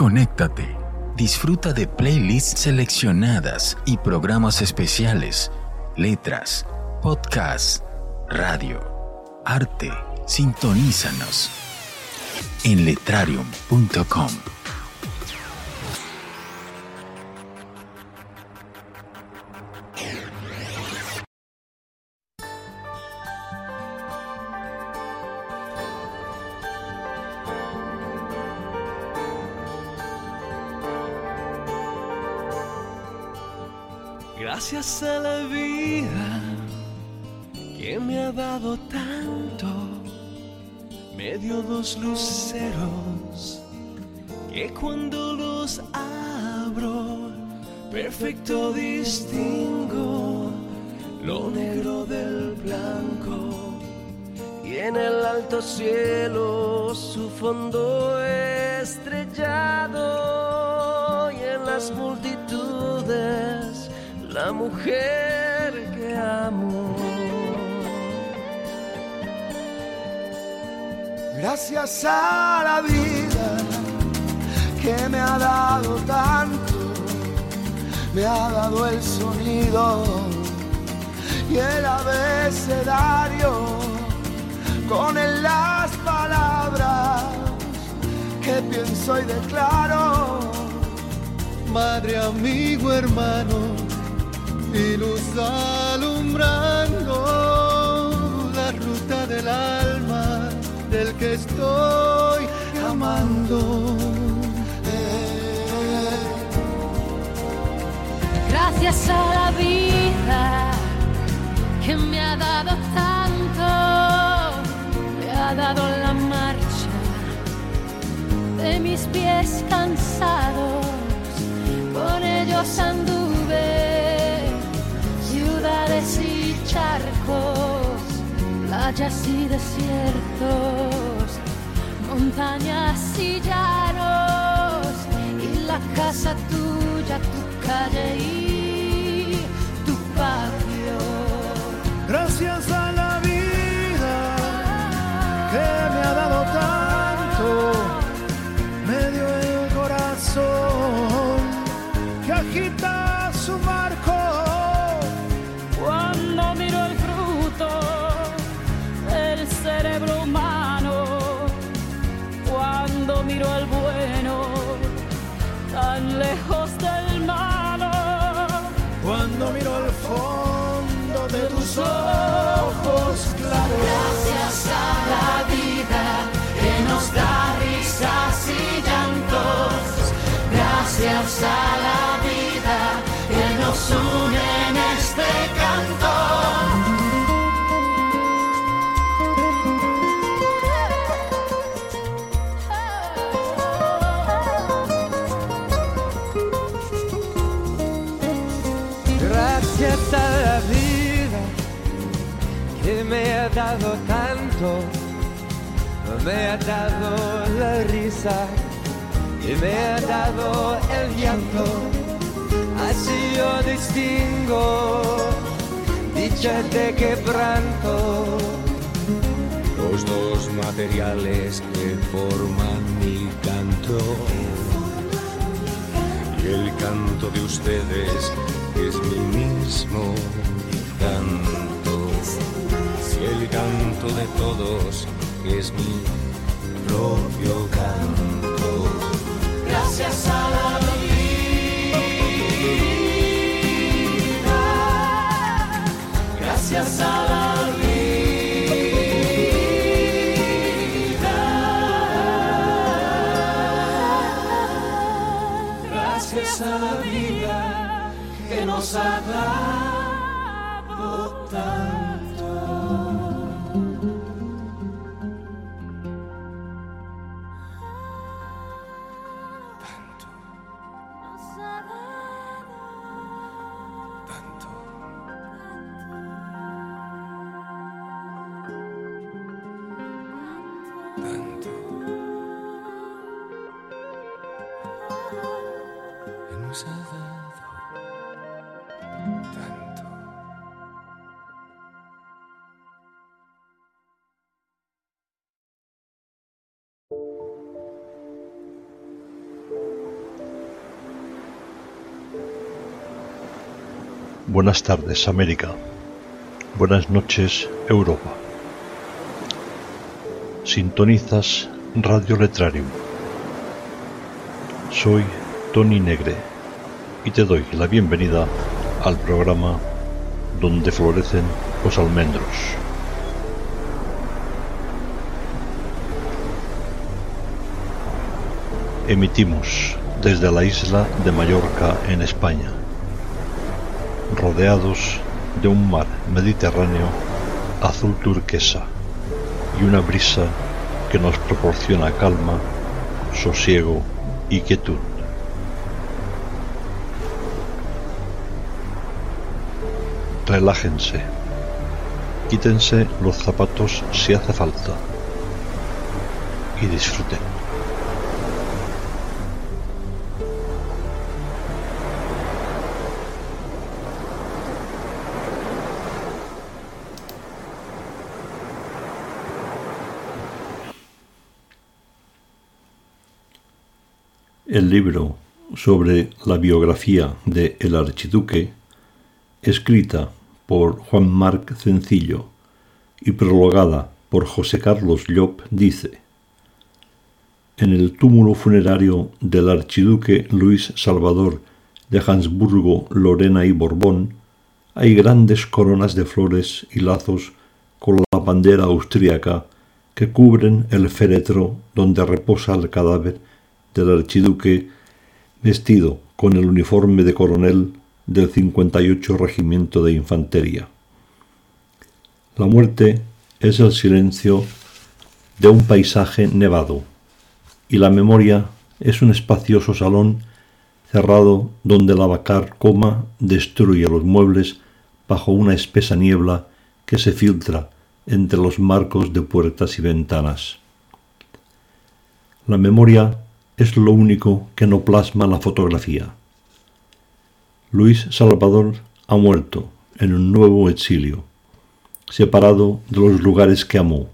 Conéctate. Disfruta de playlists seleccionadas y programas especiales, letras, podcasts, radio, arte. Sintonízanos en letrarium.com. Gracias a la vida que me ha dado tanto, me dio dos luceros que cuando los abro perfecto distingo lo negro del blanco, y en el alto cielo su fondo estrellado, y en las multitudes la mujer que amo. Gracias a la vida que me ha dado tanto, me ha dado el sonido y el abecedario con él las palabras que pienso y declaro. Madre, amigo, hermano, y luz alumbrando la ruta del alma del que estoy amando. Gracias a la vida que me ha dado tanto, me ha dado la marcha de mis pies cansados, con ellos anduve ciudades y charcos, playas y desiertos, montañas y llanos, y la casa tuya, tu calle y tu patio. Gracias a la vida que me ha dado tanto, me dio el corazón que agita su barco. Lejos del malo, cuando miro al fondo de tus ojos claros. Gracias a la vida que nos da risas y llantos, gracias a la vida que nos une en este canto. Gracias a la vida que me ha dado tanto, me ha dado la risa y me ha dado el llanto. Así yo distingo dicha de quebranto, los dos materiales que forman mi canto, y el canto de ustedes es mi mismo canto, el canto de todos es mi propio canto. Gracias a la vida, gracias a la vida. Nos ha dado tanto. Tanto. Tanto. Tanto. Que nos ha dado. Done. Buenas tardes, América. Buenas noches, Europa. Sintonizas Radio Letrarium. Soy Toni Negre y te doy la bienvenida al programa Donde Florecen los Almendros. Emitimos desde la isla de Mallorca, en España, rodeados de un mar Mediterráneo azul turquesa y una brisa que nos proporciona calma, sosiego y quietud. Relájense, quítense los zapatos si hace falta y disfruten. El libro sobre la biografía de El Archiduque, escrita por Juan Marc Cencillo y prologada por José Carlos Llop, dice: en el túmulo funerario del archiduque Luis Salvador de Habsburgo-Lorena y Borbón hay grandes coronas de flores y lazos con la bandera austríaca que cubren el féretro donde reposa el cadáver del archiduque, vestido con el uniforme de coronel del 58 Regimiento de Infantería. La muerte es el silencio de un paisaje nevado, y la memoria es un espacioso salón cerrado donde la carcoma destruye los muebles bajo una espesa niebla que se filtra entre los marcos de puertas y ventanas. La memoria es lo único que no plasma la fotografía. Luis Salvador ha muerto en un nuevo exilio, separado de los lugares que amó.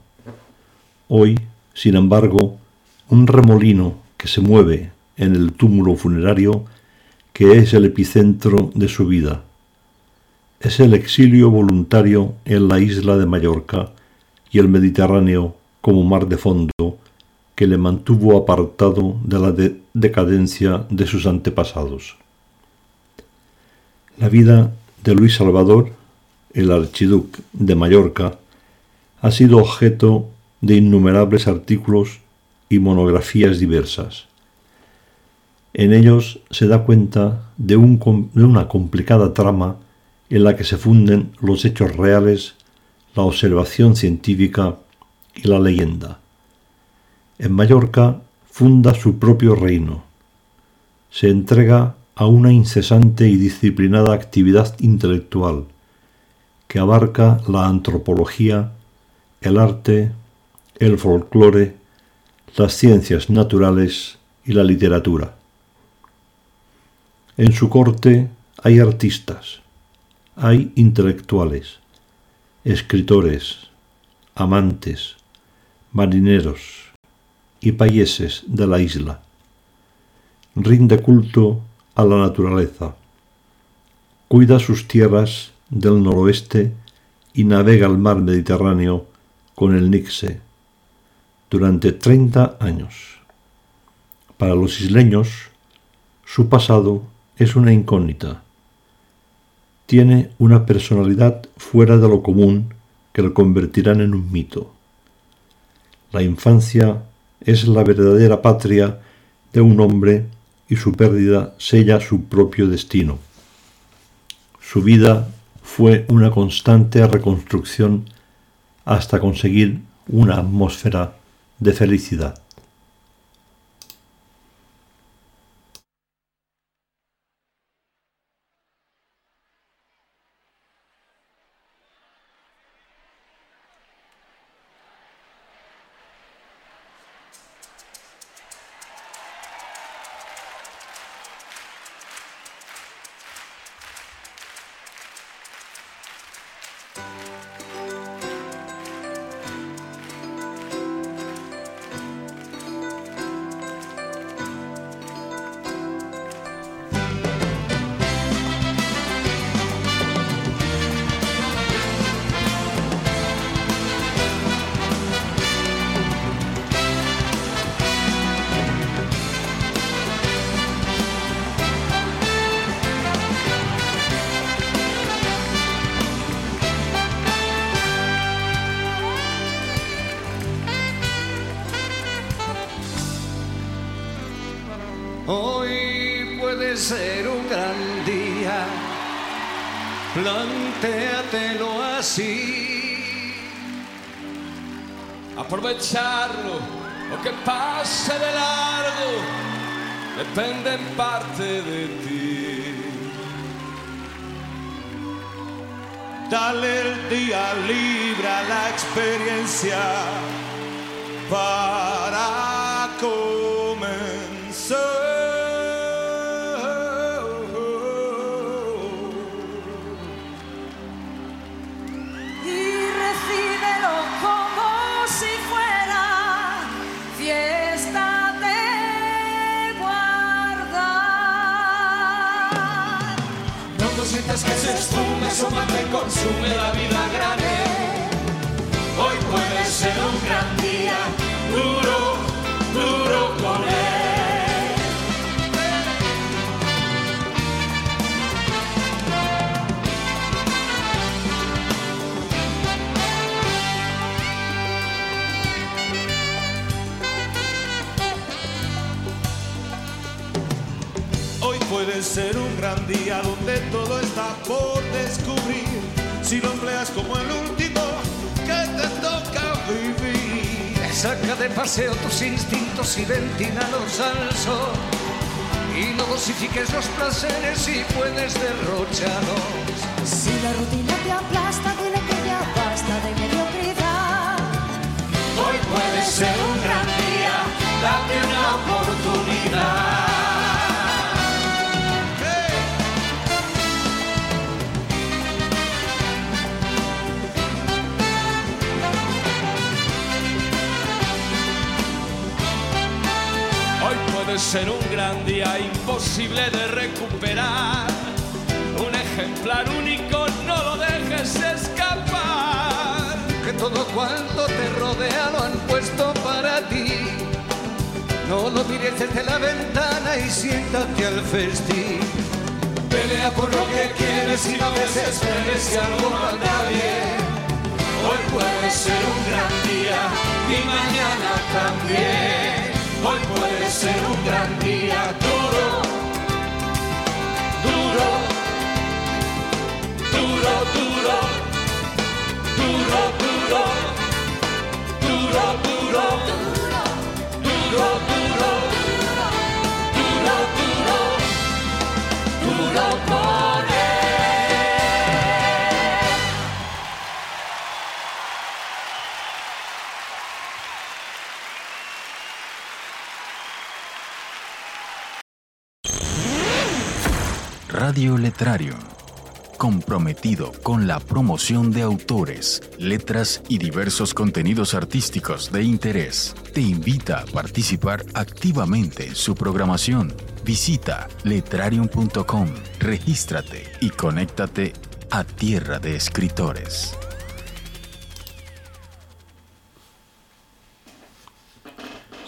Hoy, sin embargo, un remolino que se mueve en el túmulo funerario, que es el epicentro de su vida. Es el exilio voluntario en la isla de Mallorca y el Mediterráneo como mar de fondo, que le mantuvo apartado de la decadencia de sus antepasados. La vida de Luis Salvador, el archiduque de Mallorca, ha sido objeto de innumerables artículos y monografías diversas. En ellos se da cuenta de una complicada trama en la que se funden los hechos reales, la observación científica y la leyenda. En Mallorca funda su propio reino. Se entrega a una incesante y disciplinada actividad intelectual que abarca la antropología, el arte, el folclore, las ciencias naturales y la literatura. En su corte hay artistas, hay intelectuales, escritores, amantes, marineros y payeses de la isla. Rinde culto a la naturaleza, cuida sus tierras del noroeste y navega el mar Mediterráneo con el Nixe durante 30 años. Para los isleños, su pasado es una incógnita. Tiene una personalidad fuera de lo común que lo convertirán en un mito. La infancia es la verdadera patria de un hombre y su pérdida sella su propio destino. Su vida fue una constante reconstrucción hasta conseguir una atmósfera de felicidad. puede ser un gran día, plantéatelo así. Aprovecharlo o que pase de largo depende en parte de ti. Dale el día libre a la experiencia para comenzar. Sientes que se esfume, suma, te consume la vida a granel. Hoy puede ser un gran día, duro, duro con él. Hoy puede ser un gran día donde todo está por descubrir, si lo empleas como el último que te toca vivir. Saca de paseo tus instintos y ventínalos al sol, y no dosifiques los placeres y puedes derrocharlos. Si la rutina te aplasta, dile que ya basta de mediocridad. Hoy puede ser un gran día, date una oportunidad. Puede ser un gran día, imposible de recuperar. Un ejemplar único, no lo dejes escapar. Que todo cuanto te rodea lo han puesto para ti. No lo mires desde la ventana y siéntate al festín. Pelea por lo que quieres y no desesperes si algo no anda bien. Hoy puede ser un gran día y mañana también. Hoy puede ser un gran día, duro, duro, duro, duro, duro, duro, duro, duro, duro, duro, duro, duro, duro, duro. Radio Letrarium, comprometido con la promoción de autores, letras y diversos contenidos artísticos de interés, te invita a participar activamente en su programación. Visita letrarium.com, regístrate y conéctate a Tierra de Escritores.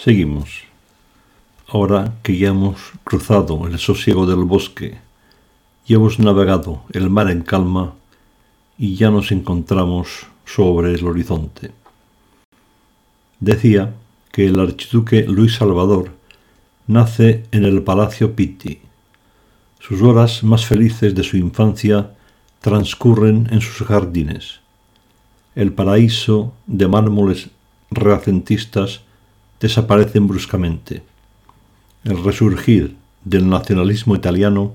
Seguimos. Ahora que ya hemos cruzado el sosiego del bosque, ya hemos navegado el mar en calma y ya nos encontramos sobre el horizonte. Decía que el archiduque Luis Salvador nace en el Palacio Pitti. Sus horas más felices de su infancia transcurren en sus jardines, el paraíso de mármoles renacentistas desaparecen bruscamente. El resurgir del nacionalismo italiano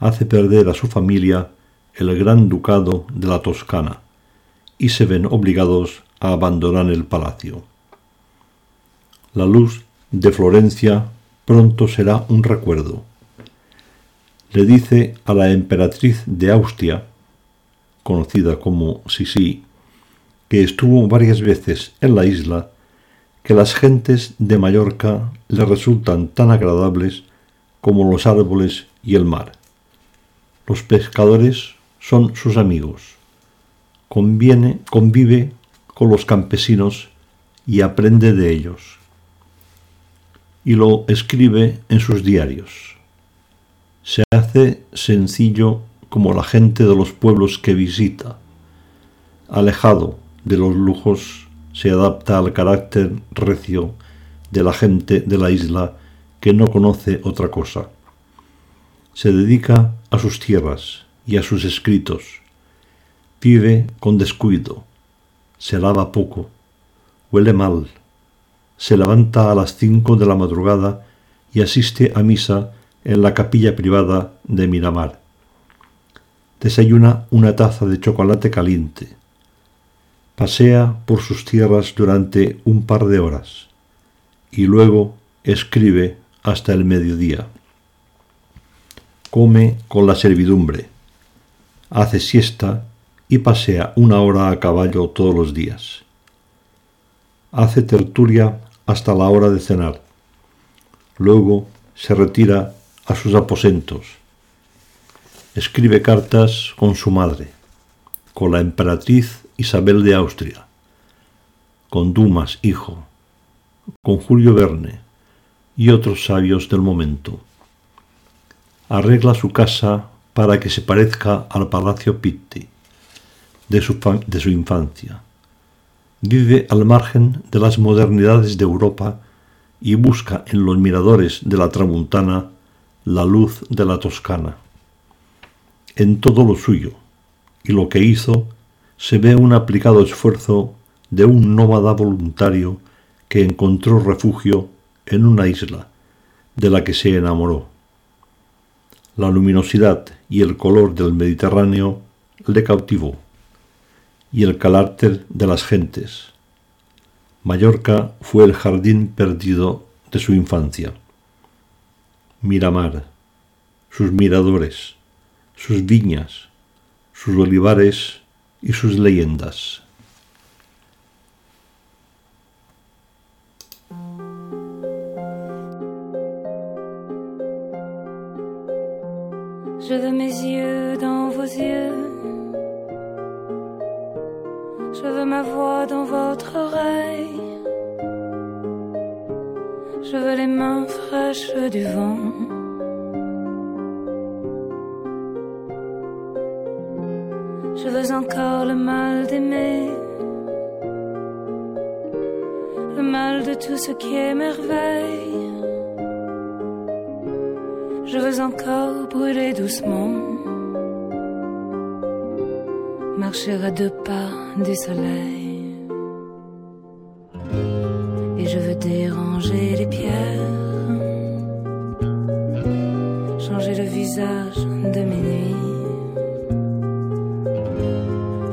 hace perder a su familia el gran ducado de la Toscana y se ven obligados a abandonar el palacio. La luz de Florencia pronto será un recuerdo. Le dice a la emperatriz de Austria, conocida como Sisi, que estuvo varias veces en la isla, que las gentes de Mallorca le resultan tan agradables como los árboles y el mar. Los pescadores son sus amigos. Convive con los campesinos y aprende de ellos. Y lo escribe en sus diarios. Se hace sencillo como la gente de los pueblos que visita. Alejado de los lujos, se adapta al carácter recio de la gente de la isla que no conoce otra cosa. se dedica a sus tierras y a sus escritos. Vive con descuido, se lava poco, huele mal, se levanta a las 5 de la madrugada y asiste a misa en la capilla privada de Miramar. Desayuna una taza de chocolate caliente. Pasea por sus tierras durante un par de horas y luego escribe hasta el mediodía. Come con la servidumbre, hace siesta y pasea una hora a caballo todos los días. Hace tertulia hasta la hora de cenar. Luego se retira a sus aposentos. Escribe cartas con su madre, con la emperatriz Isabel de Austria, con Dumas, hijo, con Julio Verne y otros sabios del momento. Arregla su casa para que se parezca al Palacio Pitti de su infancia. Vive al margen de las modernidades de Europa y busca en los miradores de la Tramuntana la luz de la Toscana. En todo lo suyo y lo que hizo se ve un aplicado esfuerzo de un nómada voluntario que encontró refugio en una isla de la que se enamoró. La luminosidad y el color del Mediterráneo le cautivó, y el carácter de las gentes. Mallorca fue el jardín perdido de su infancia. Miramar, sus miradores, sus viñas, sus olivares y sus leyendas. Je veux mes yeux dans vos yeux, je veux ma voix dans votre oreille, je veux les mains fraîches du vent. Je veux encore le mal d'aimer, le mal de tout ce qui émerveille. Je veux encore brûler doucement, marcher à 2 pas du soleil. Et je veux déranger les pierres, changer le visage de mes nuits,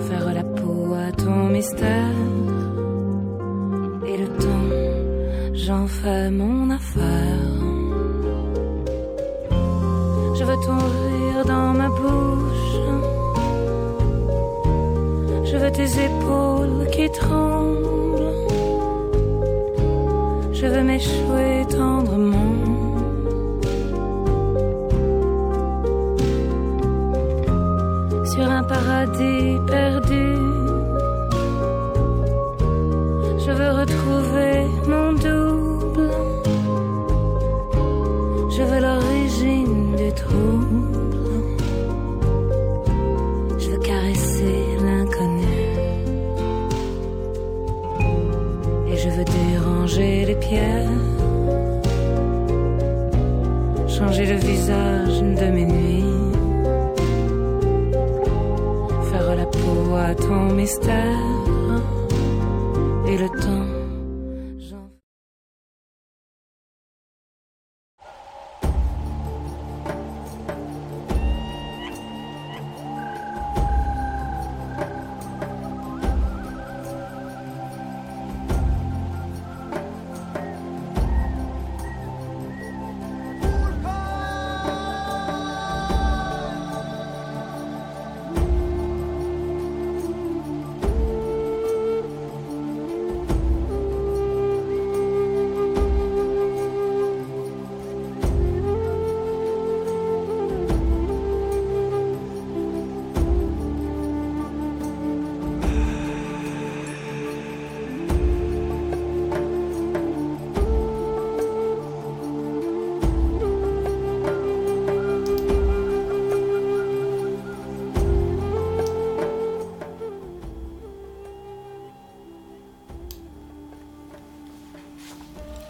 faire la peau à ton mystère. Et le temps, j'en fais mon affaire. Je veux ton rire dans ma bouche, je veux tes épaules qui tremblent, je veux m'échouer tendrement. Sur un paradis perdu, je veux retrouver mon double, je veux l'origine du trouble, je veux caresser l'inconnu, et je veux déranger les pierres, changer le visage de mes nuits, faire la peau à ton mystère, et le temps.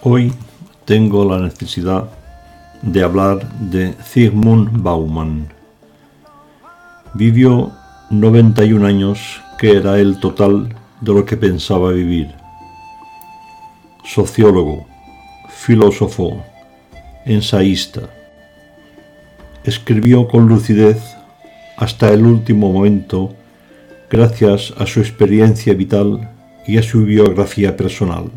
Hoy tengo la necesidad de hablar de Zygmunt Bauman. Vivió 91 años, que era el total de lo que pensaba vivir. Sociólogo, filósofo, ensayista. Escribió con lucidez hasta el último momento, gracias a su experiencia vital y a su biografía personal.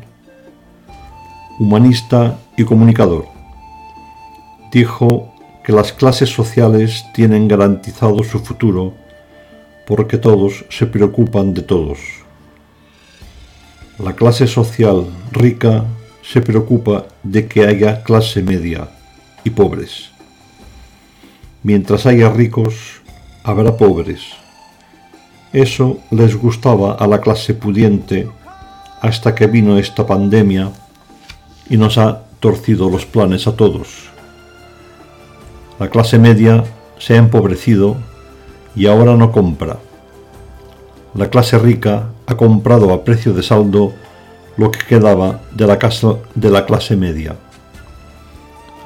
Humanista y comunicador. Dijo que las clases sociales tienen garantizado su futuro porque todos se preocupan de todos. La clase social rica se preocupa de que haya clase media y pobres. Mientras haya ricos, habrá pobres. Eso les gustaba a la clase pudiente hasta que vino esta pandemia y nos ha torcido los planes a todos. La clase media se ha empobrecido y ahora no compra. La clase rica ha comprado a precio de saldo lo que quedaba de la clase media.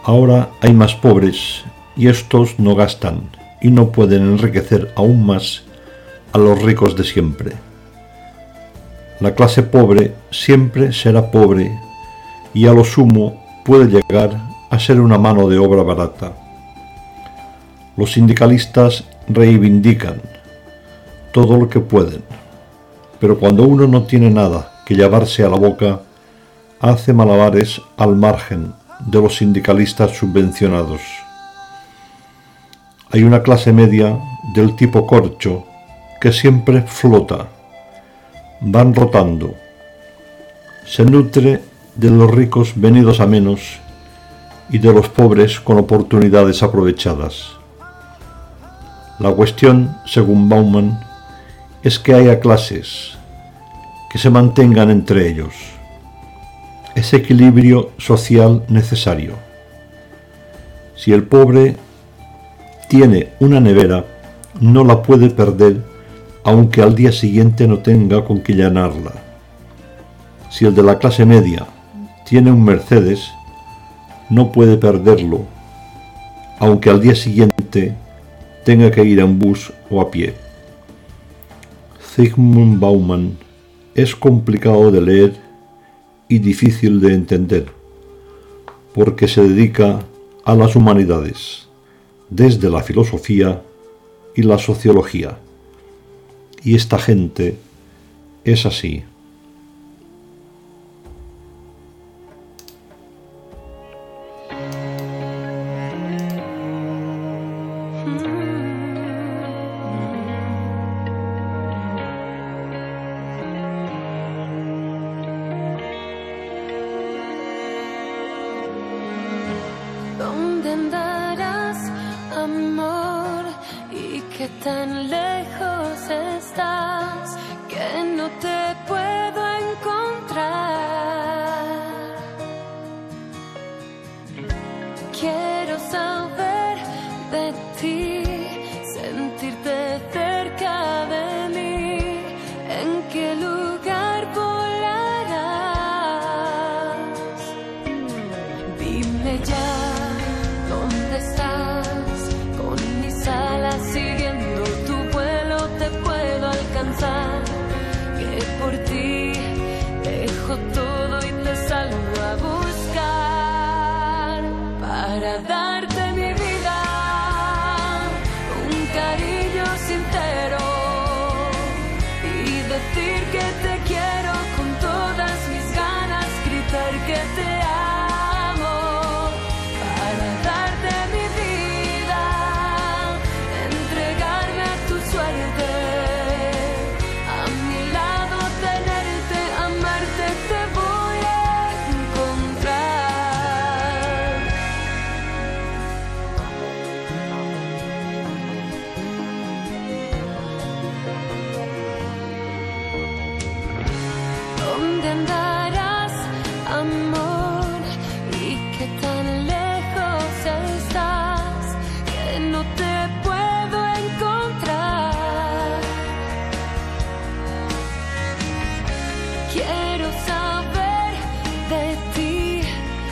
Ahora hay más pobres y estos no gastan y no pueden enriquecer aún más a los ricos de siempre. La clase pobre siempre será pobre y a lo sumo puede llegar a ser una mano de obra barata. Los sindicalistas reivindican todo lo que pueden, pero cuando uno no tiene nada que llevarse a la boca, hace malabares al margen de los sindicalistas subvencionados. Hay una clase media del tipo corcho que siempre flota, van rotando, se nutre de los ricos venidos a menos y de los pobres con oportunidades aprovechadas. La cuestión, según Bauman, es que haya clases, que se mantengan entre ellos. Ese equilibrio social necesario. Si el pobre tiene una nevera, no la puede perder, aunque al día siguiente no tenga con qué llenarla. Si el de la clase media tiene un Mercedes, no puede perderlo, aunque al día siguiente tenga que ir en bus o a pie. Zygmunt Bauman es complicado de leer y difícil de entender, porque se dedica a las humanidades, desde la filosofía y la sociología. Y esta gente es así. Quiero saber de ti,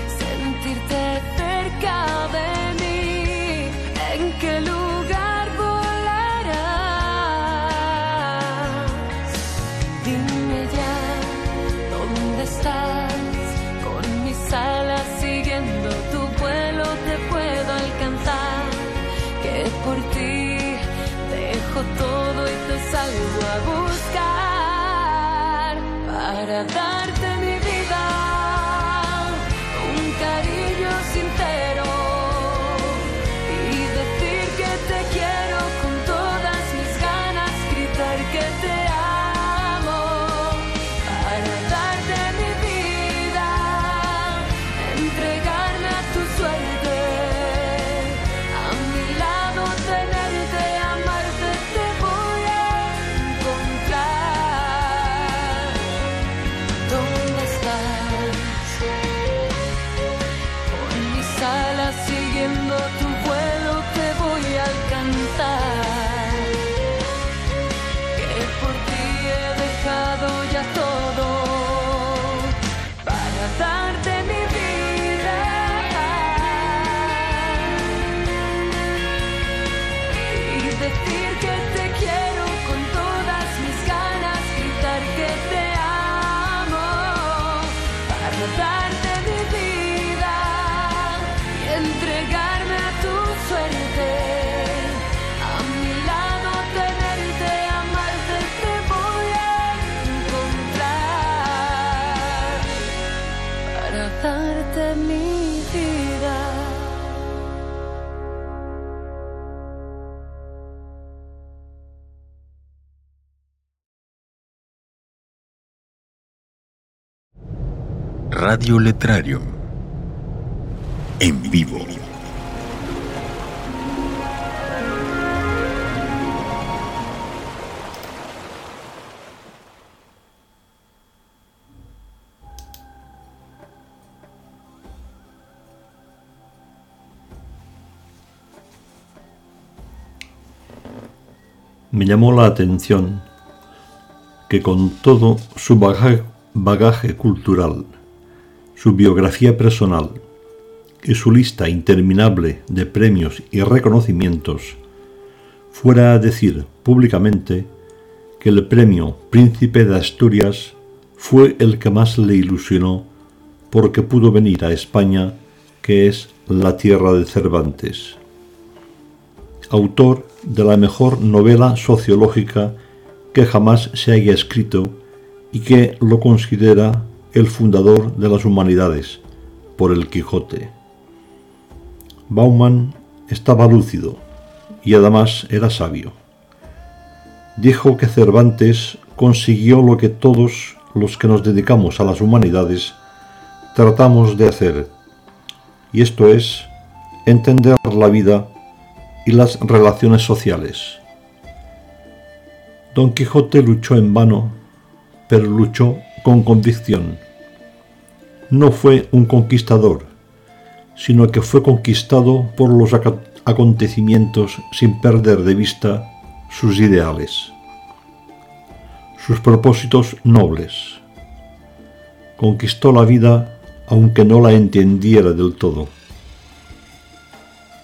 sentirte cerca de a buscar para darte mi vida, un cariño sincero y decir que te quiero con todas mis ganas, gritar que te amo, para darte mi vida, entregarme a tu suerte, a mi lado tenerte, amarte, te voy a encontrar. ¿Dónde estás? Por mis alas siguiendo tu vuelo te voy a alcanzar, que por ti he dejado ya todo para darte mi vida y decir que te quiero con todas mis ganas, gritar que te amo, para darte mi vida y entregarme a tu suerte, a mi lado tenerte, amarte, te voy a encontrar para darte mi vida. Radio Letrarium. En vivo. Me llamó la atención que con todo su bagaje cultural, su biografía personal y su lista interminable de premios y reconocimientos, fuera a decir públicamente que el premio Príncipe de Asturias fue el que más le ilusionó porque pudo venir a España, que es la tierra de Cervantes. Autor de la mejor novela sociológica que jamás se haya escrito y que lo considera el fundador de las humanidades, por el Quijote. Bauman estaba lúcido y además era sabio. Dijo que Cervantes consiguió lo que todos los que nos dedicamos a las humanidades tratamos de hacer, y esto es entender la vida y las relaciones sociales. Don Quijote luchó en vano, pero luchó con convicción. No fue un conquistador, sino que fue conquistado por los acontecimientos sin perder de vista sus ideales, sus propósitos nobles. Conquistó la vida aunque no la entendiera del todo.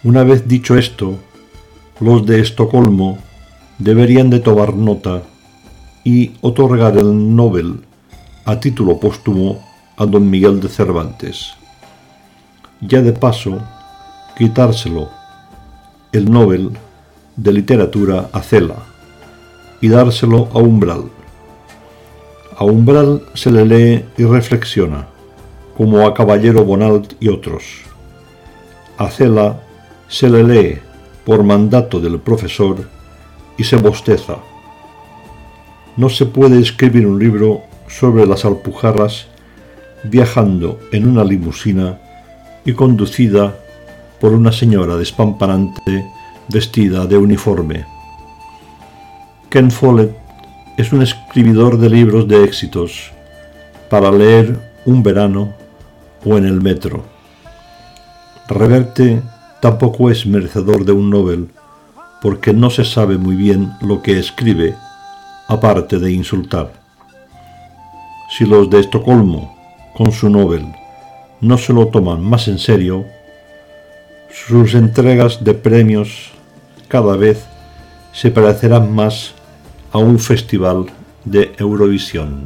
Una vez dicho esto, los de Estocolmo deberían de tomar nota y otorgar el Nobel a título póstumo a don Miguel de Cervantes. Ya de paso, quitárselo el Nobel de Literatura a Cela y dárselo a Umbral. A Umbral se le lee y reflexiona, como a Caballero Bonald y otros. A Cela se le lee por mandato del profesor y se bosteza. No se puede escribir un libro sobre las Alpujarras viajando en una limusina y conducida por una señora despampanante vestida de uniforme. Ken Follett es un escribidor de libros de éxitos para leer un verano o en el metro. Reverte tampoco es merecedor de un Nobel porque no se sabe muy bien lo que escribe, aparte de insultar. Si los de Estocolmo, con su Nobel, no se lo toman más en serio, sus entregas de premios cada vez se parecerán más a un festival de Eurovisión.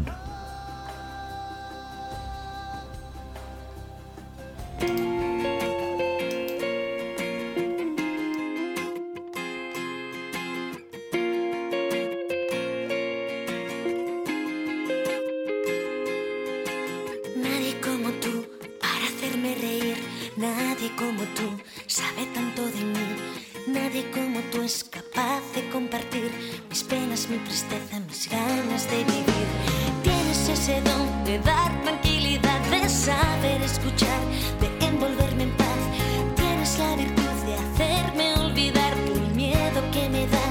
más ganas de vivir. Tienes ese don de dar tranquilidad, de saber escuchar, de envolverme en paz. Tienes la virtud de hacerme olvidar el miedo que me da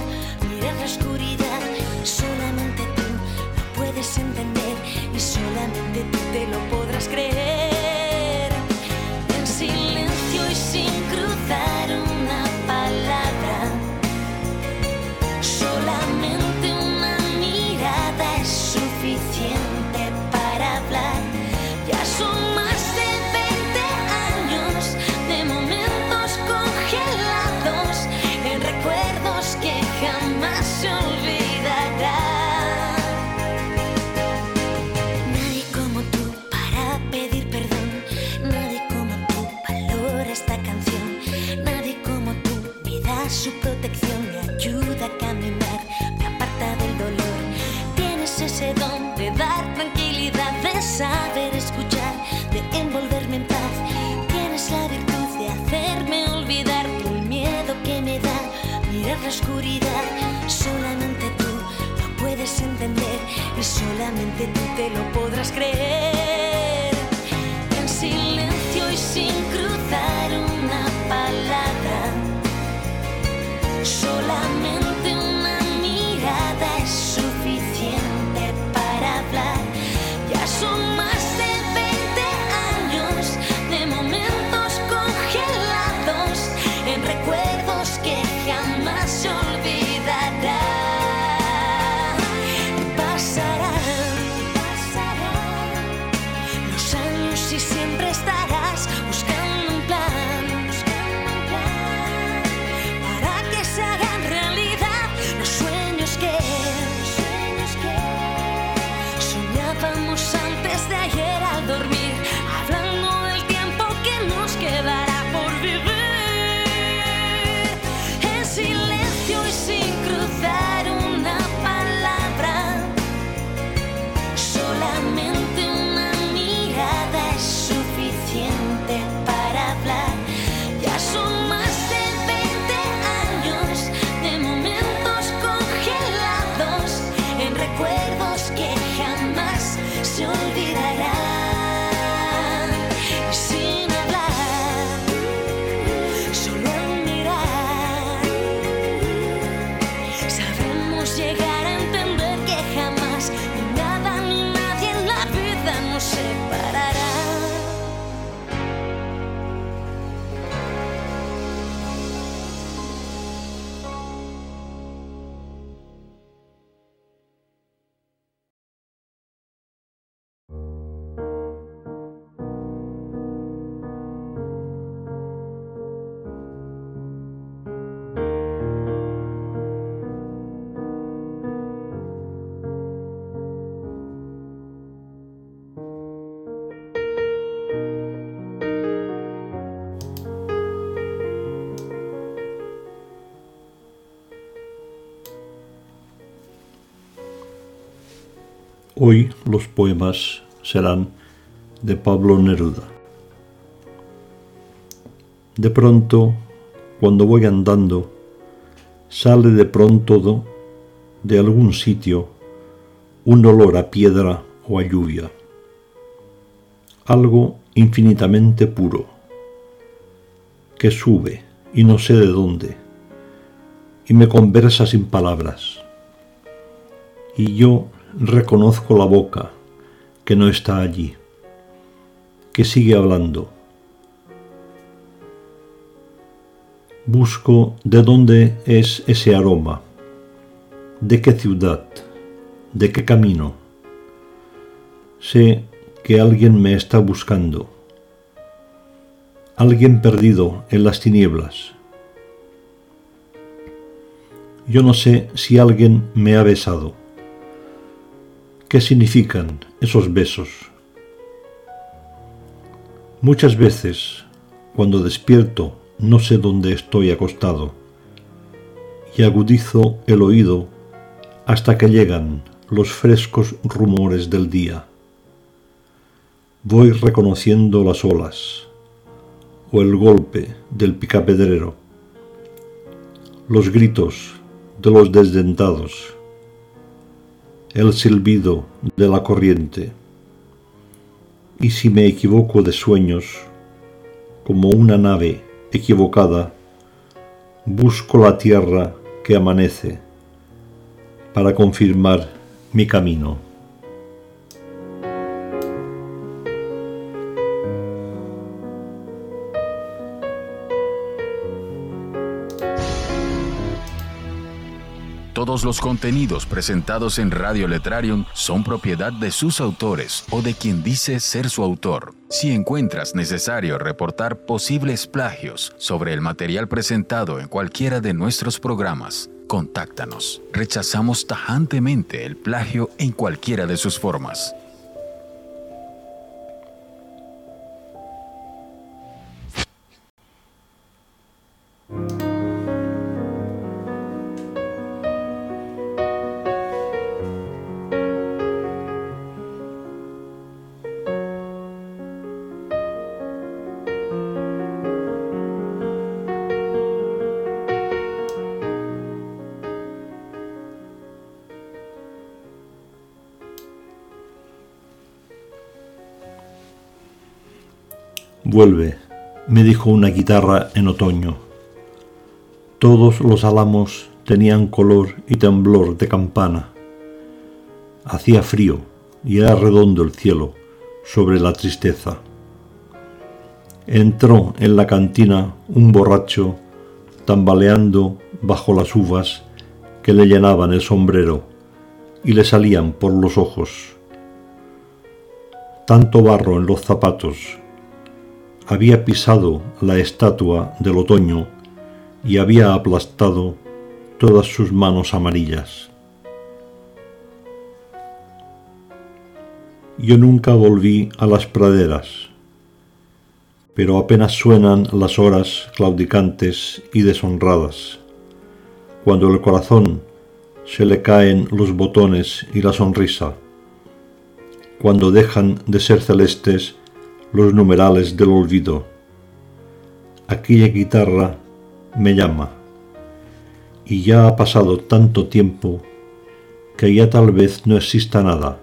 mirar la oscuridad. Solamente tú lo puedes entender y solamente tú te lo podrás creer. En silencio y sin cruzar una palabra, solamente una mirada es suficiente para hablar. Ya son más de 20 años de momentos congelados en recuerdos que jamás se olvidarán. Nadie como tú para pedir perdón, nadie como tú valora esta canción, nadie como tú me da su protección, me ayuda a caminar. Ese don de dar tranquilidad, de saber escuchar, de envolverme en paz. Tienes la virtud de hacerme olvidar el miedo que me da mirar la oscuridad. Solamente tú lo puedes entender y solamente tú te lo podrás creer. En silencio y sin cruzar una palabra, solamente una mirada es suficiente para hablar. Ya son más de 20 años de momentos congelados en recuerdos que jamás se olvidarán. Pasarán los años y siempre estarás buscando un plan, para que se hagan realidad los sueños que vamos antes de ayer al dormir, hablando del tiempo que nos quedará por vivir. En silencio y sin cruzar una palabra, solamente una mirada es suficiente para hablar. Ya son más de 20 años de momentos congelados en recuerdos que jamás se olvidarán, sin hablar, solo al mirar sabremos llegar a entender que jamás ni nada ni nadie en la vida nos separará. Hoy los poemas serán de Pablo Neruda. De pronto, cuando voy andando, sale de pronto de algún sitio un olor a piedra o a lluvia. Algo infinitamente puro, que sube y no sé de dónde, y me conversa sin palabras. Y yo reconozco la boca, que no está allí, que sigue hablando. Busco de dónde es ese aroma, de qué ciudad, de qué camino. Sé que alguien me está buscando, alguien perdido en las tinieblas. Yo no sé si alguien me ha besado. ¿Qué significan esos besos? Muchas veces, cuando despierto, no sé dónde estoy acostado y agudizo el oído hasta que llegan los frescos rumores del día. Voy reconociendo las olas o el golpe del picapedrero, los gritos de los desdentados, el silbido de la corriente. Y si me equivoco de sueños, como una nave equivocada, busco la tierra que amanece para confirmar mi camino. Todos los contenidos presentados en Radio Letrarium son propiedad de sus autores o de quien dice ser su autor. Si encuentras necesario reportar posibles plagios sobre el material presentado en cualquiera de nuestros programas, contáctanos. Rechazamos tajantemente el plagio en cualquiera de sus formas. Vuelve, me dijo una guitarra en otoño. Todos los álamos tenían color y temblor de campana. Hacía frío y era redondo el cielo sobre la tristeza. Entró en la cantina un borracho tambaleando bajo las uvas que le llenaban el sombrero y le salían por los ojos. Tanto barro en los zapatos. Había pisado la estatua del otoño y había aplastado todas sus manos amarillas. Yo nunca volví a las praderas, pero apenas suenan las horas claudicantes y deshonradas, cuando al corazón se le caen los botones y la sonrisa, cuando dejan de ser celestes los numerales del olvido. Aquella guitarra me llama, y ya ha pasado tanto tiempo que ya tal vez no exista nada,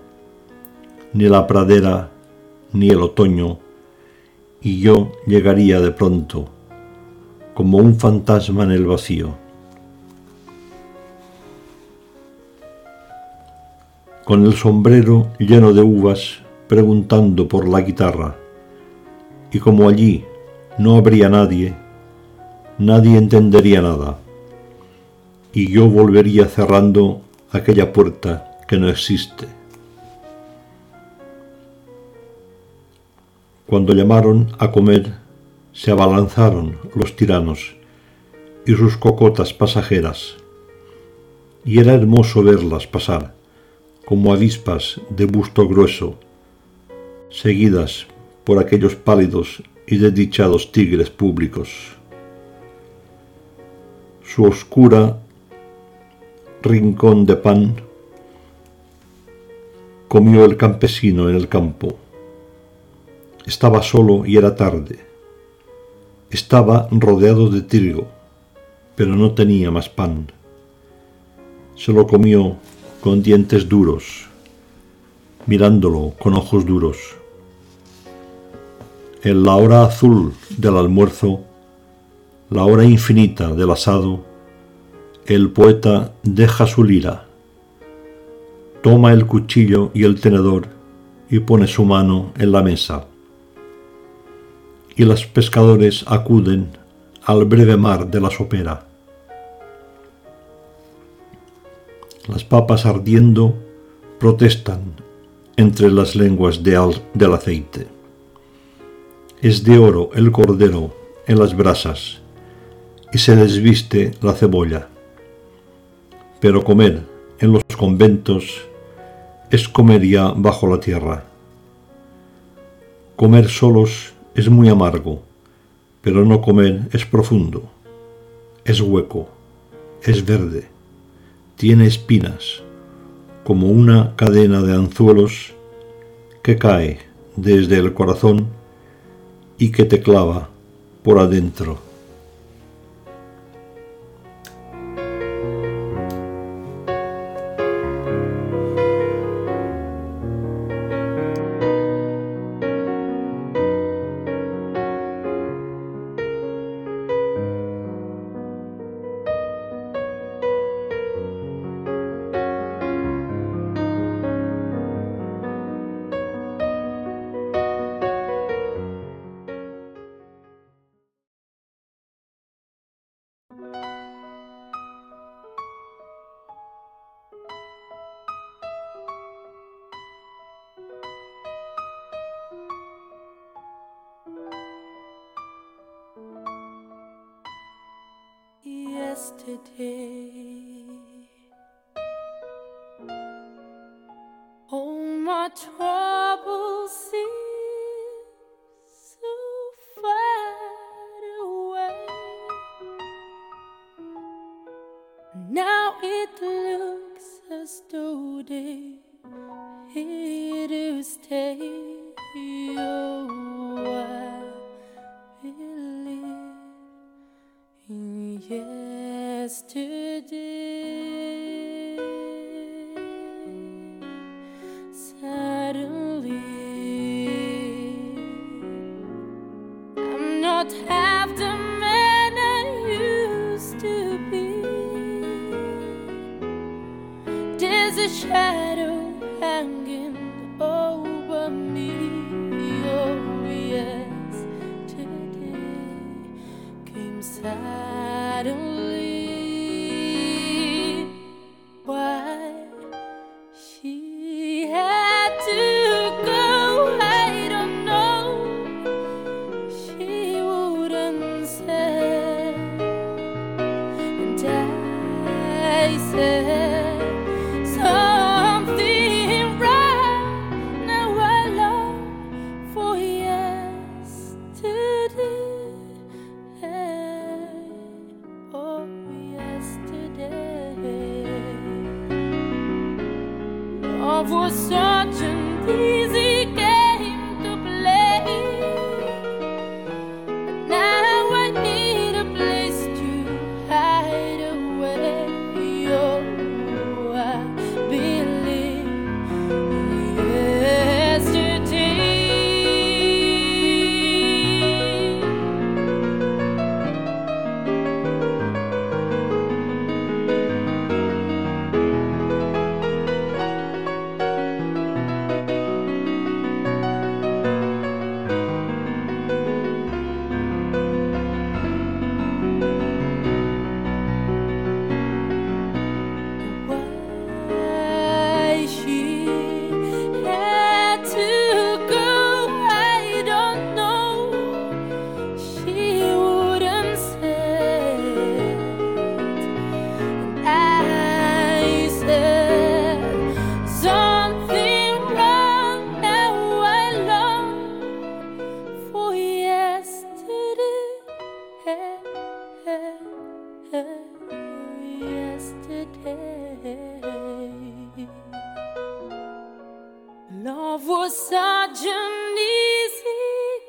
ni la pradera, ni el otoño, y yo llegaría de pronto, como un fantasma en el vacío. Con el sombrero lleno de uvas, preguntando por la guitarra, y como allí no habría nadie, nadie entendería nada, y yo volvería cerrando aquella puerta que no existe. Cuando llamaron a comer, se abalanzaron los tiranos y sus cocotas pasajeras, y era hermoso verlas pasar, como avispas de busto grueso, seguidas por aquellos pálidos y desdichados tigres públicos. Su oscura rincón de pan comió el campesino en el campo. Estaba solo y era tarde. Estaba rodeado de trigo, pero no tenía más pan. Se lo comió con dientes duros, mirándolo con ojos duros. En la hora azul del almuerzo, la hora infinita del asado, el poeta deja su lira, toma el cuchillo y el tenedor y pone su mano en la mesa. Y los pescadores acuden al breve mar de la sopera. Las papas ardiendo protestan entre las lenguas del aceite. Es de oro el cordero en las brasas, y se desviste la cebolla. Pero comer en los conventos es comer ya bajo la tierra. Comer solos es muy amargo, pero no comer es profundo, es hueco, es verde, tiene espinas, como una cadena de anzuelos que cae desde el corazón y que te clava por adentro. yesterday. Oh, my trouble seems so far away. Now it looks as though they're here to stay. Oh, I believe in yesterday. Suddenly, I'm not half the man I used to be. There's a shadow hanging over me. Oh, yes, today came suddenly. Why she had to. Was such an easy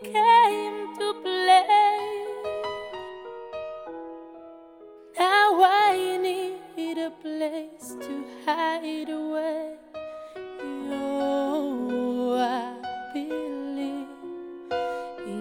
game to play, but now I need a place to hide away. Oh, I believe in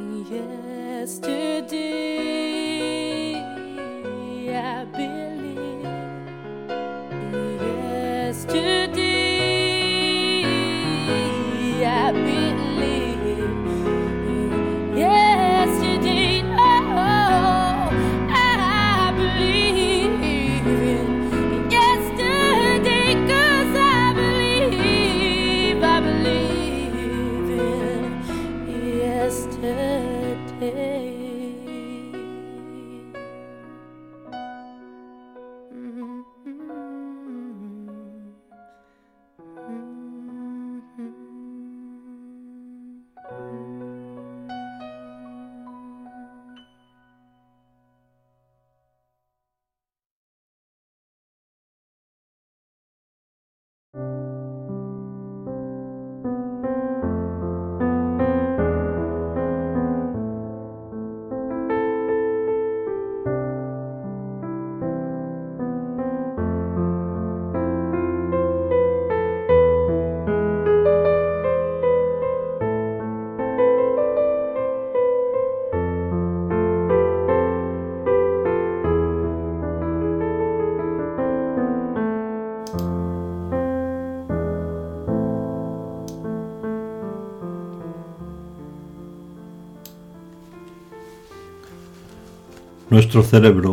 Nuestro cerebro,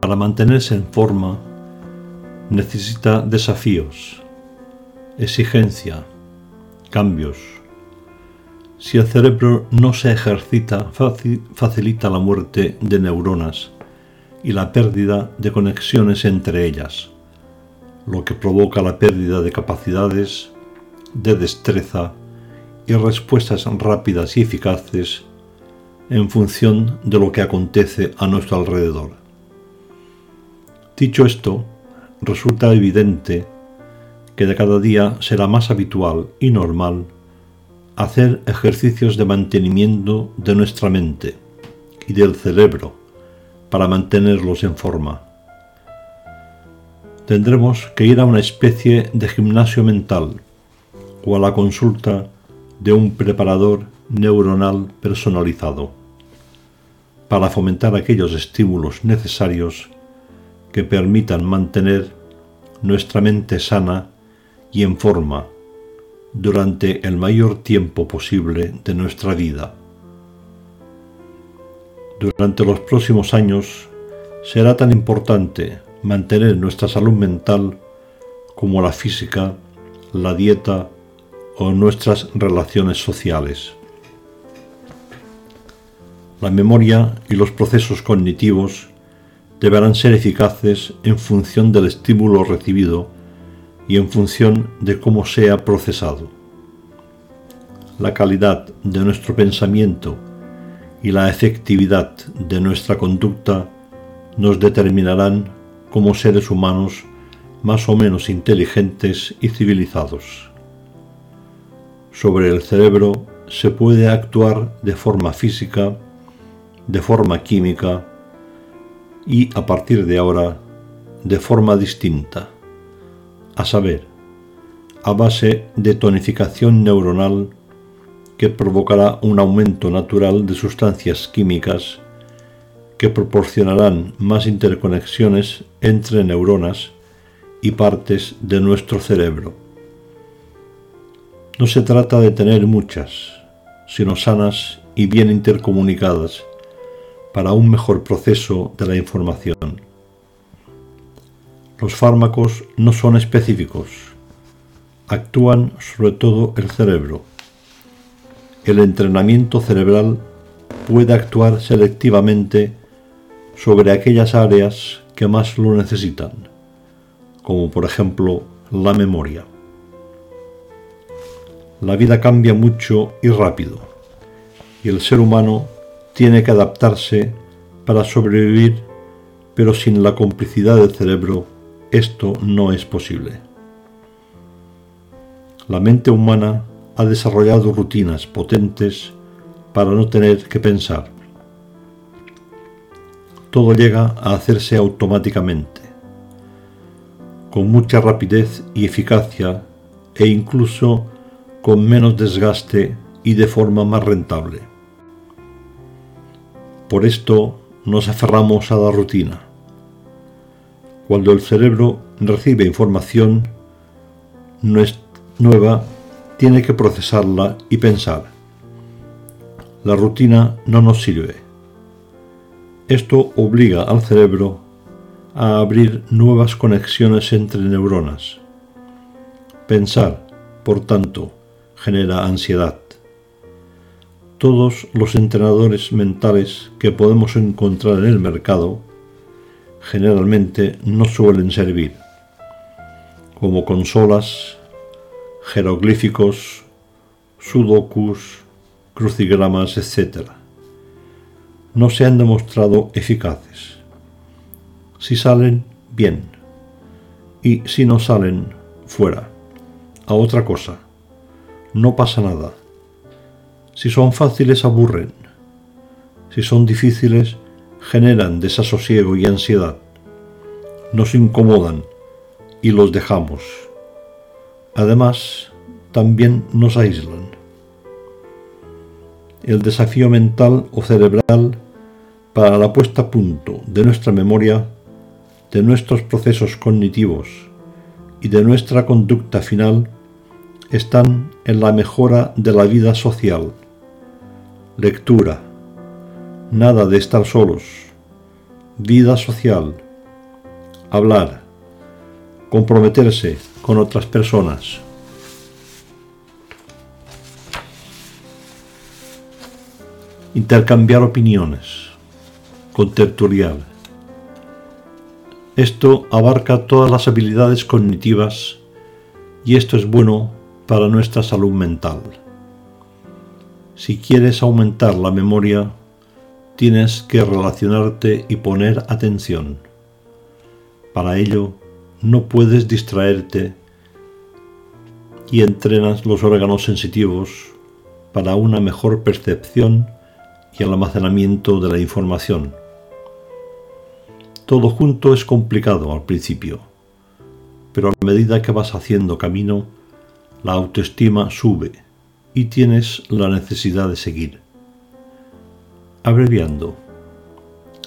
para mantenerse en forma, necesita desafíos, exigencia, cambios. Si el cerebro no se ejercita, facilita la muerte de neuronas y la pérdida de conexiones entre ellas, lo que provoca la pérdida de capacidades, de destreza y respuestas rápidas y eficaces en función de lo que acontece a nuestro alrededor. Dicho esto, resulta evidente que de cada día será más habitual y normal hacer ejercicios de mantenimiento de nuestra mente y del cerebro para mantenerlos en forma. Tendremos que ir a una especie de gimnasio mental o a la consulta de un preparador neuronal personalizado para fomentar aquellos estímulos necesarios que permitan mantener nuestra mente sana y en forma durante el mayor tiempo posible de nuestra vida. Durante los próximos años será tan importante mantener nuestra salud mental como la física, la dieta o nuestras relaciones sociales. La memoria y los procesos cognitivos deberán ser eficaces en función del estímulo recibido y en función de cómo sea procesado. La calidad de nuestro pensamiento y la efectividad de nuestra conducta nos determinarán como seres humanos más o menos inteligentes y civilizados. Sobre el cerebro se puede actuar de forma física, de forma química y, a partir de ahora, de forma distinta, a saber, a base de tonificación neuronal que provocará un aumento natural de sustancias químicas que proporcionarán más interconexiones entre neuronas y partes de nuestro cerebro. No se trata de tener muchas, sino sanas y bien intercomunicadas para un mejor proceso de la información. Los fármacos no son específicos, actúan sobre todo el cerebro. El entrenamiento cerebral puede actuar selectivamente sobre aquellas áreas que más lo necesitan, como por ejemplo la memoria. La vida cambia mucho y rápido, y el ser humano tiene que adaptarse para sobrevivir, pero sin la complicidad del cerebro esto no es posible. La mente humana ha desarrollado rutinas potentes para no tener que pensar. Todo llega a hacerse automáticamente, con mucha rapidez y eficacia e incluso con menos desgaste y de forma más rentable. Por esto nos aferramos a la rutina. Cuando el cerebro recibe información nueva, tiene que procesarla y pensar. La rutina no nos sirve. Esto obliga al cerebro a abrir nuevas conexiones entre neuronas. Pensar, por tanto, genera ansiedad. Todos los entrenadores mentales que podemos encontrar en el mercado generalmente no suelen servir, como consolas, jeroglíficos, sudokus, crucigramas, etc. No se han demostrado eficaces. Si salen, bien, y si no salen, fuera, a otra cosa. No pasa nada. Si son fáciles, aburren. Si son difíciles, generan desasosiego y ansiedad. Nos incomodan y los dejamos. Además, también nos aíslan. El desafío mental o cerebral para la puesta a punto de nuestra memoria, de nuestros procesos cognitivos y de nuestra conducta final están en la mejora de la vida social. Lectura, nada de estar solos, vida social, hablar, comprometerse con otras personas. Intercambiar opiniones, contertuliar, Esto abarca todas las habilidades cognitivas y esto es bueno para nuestra salud mental. Si quieres aumentar la memoria, tienes que relacionarte y poner atención. Para ello, no puedes distraerte y entrenas los órganos sensitivos para una mejor percepción y el almacenamiento de la información. Todo junto es complicado al principio, pero a medida que vas haciendo camino, la autoestima sube y tienes la necesidad de seguir. Abreviando,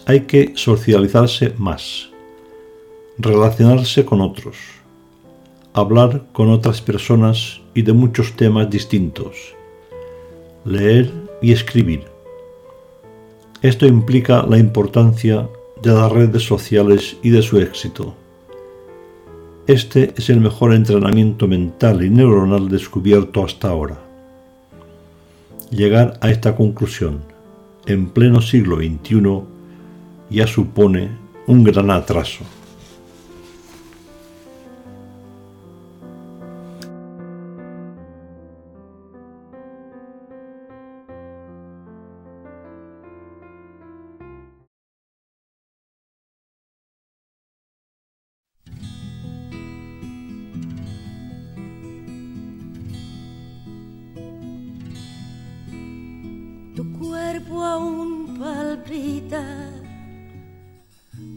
hay que socializarse más, relacionarse con otros, hablar con otras personas y de muchos temas distintos, leer y escribir. Esto implica la importancia de las redes sociales y de su éxito. Este es el mejor entrenamiento mental y neuronal descubierto hasta ahora. Llegar a esta conclusión en pleno siglo XXI ya supone un gran atraso.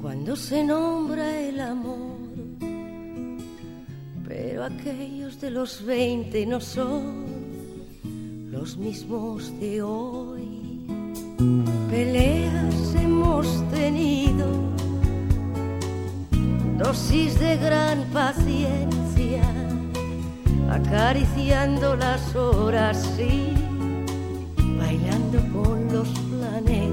Cuando se nombra el amor, pero aquellos de los 20 no son los mismos de hoy. Peleas hemos tenido, dosis de gran paciencia, acariciando las horas y bailando con los planetas.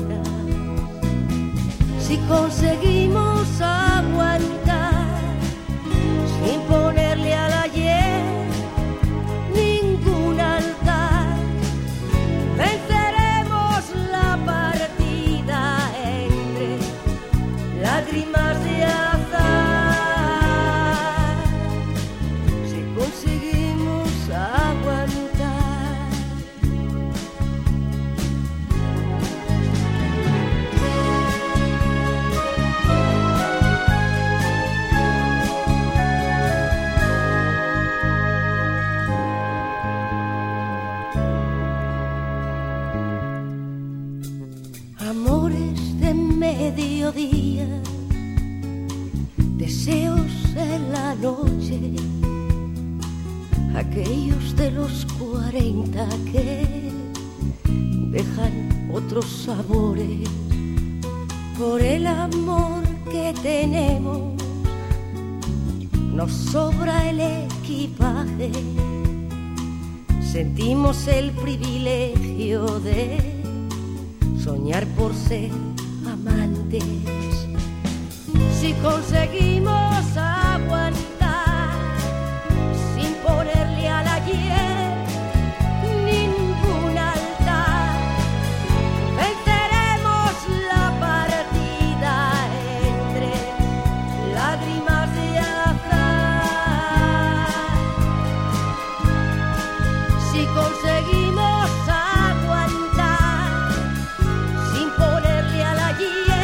Si conseguimos aguantar sin ponerle al ayer ningún altar, venceremos la partida entre lágrimas de azar. Si conseguimos aguantar. Mediodía, deseos en la noche, aquellos de los 40 que dejan otros sabores. Por el amor que tenemos nos sobra el equipaje, sentimos el privilegio de soñar por ser amantes. Si conseguimos aguantar sin ponerle al ayer ningún altar, venceremos la partida entre lágrimas de azar. Si conseguimos aguantar sin ponerle al ayer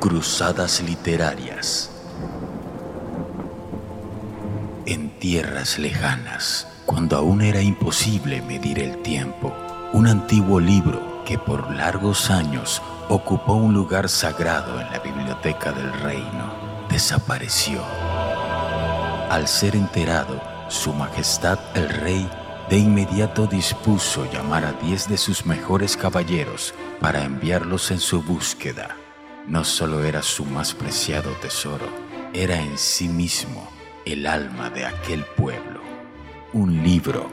Cruzadas literarias. En tierras lejanas, cuando aún era imposible medir el tiempo, un antiguo libro que por largos años ocupó un lugar sagrado en la biblioteca del reino. Desapareció. Al ser enterado, Su Majestad el Rey de inmediato dispuso llamar a 10 de sus mejores caballeros para enviarlos en su búsqueda. No solo era su más preciado tesoro, era en sí mismo el alma de aquel pueblo. Un libro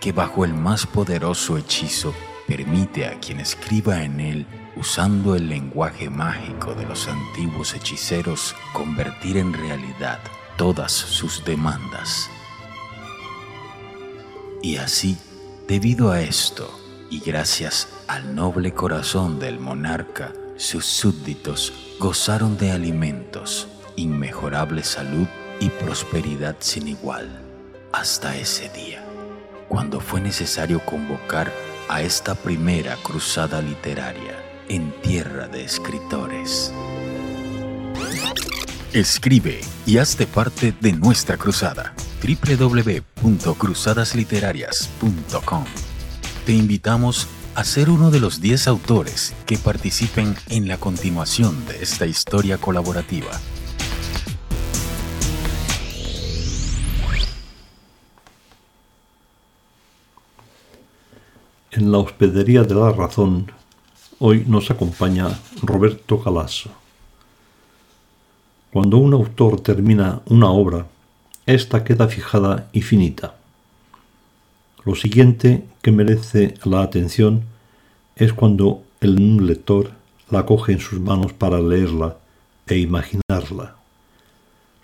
que bajo el más poderoso hechizo permite a quien escriba en él, usando el lenguaje mágico de los antiguos hechiceros, convertir en realidad todas sus demandas. Y así, debido a esto, y gracias al noble corazón del monarca, sus súbditos gozaron de alimentos, inmejorable salud y prosperidad sin igual, hasta ese día, cuando fue necesario convocar a esta primera cruzada literaria en tierra de escritores. Escribe y hazte parte de nuestra cruzada. www.cruzadasliterarias.com. Te invitamos a ser uno de los 10 autores que participen en la continuación de esta historia colaborativa. En la hospedería de la razón, hoy nos acompaña Roberto Calasso. Cuando un autor termina una obra, esta queda fijada y finita. Lo siguiente que merece la atención es cuando el lector la coge en sus manos para leerla e imaginarla.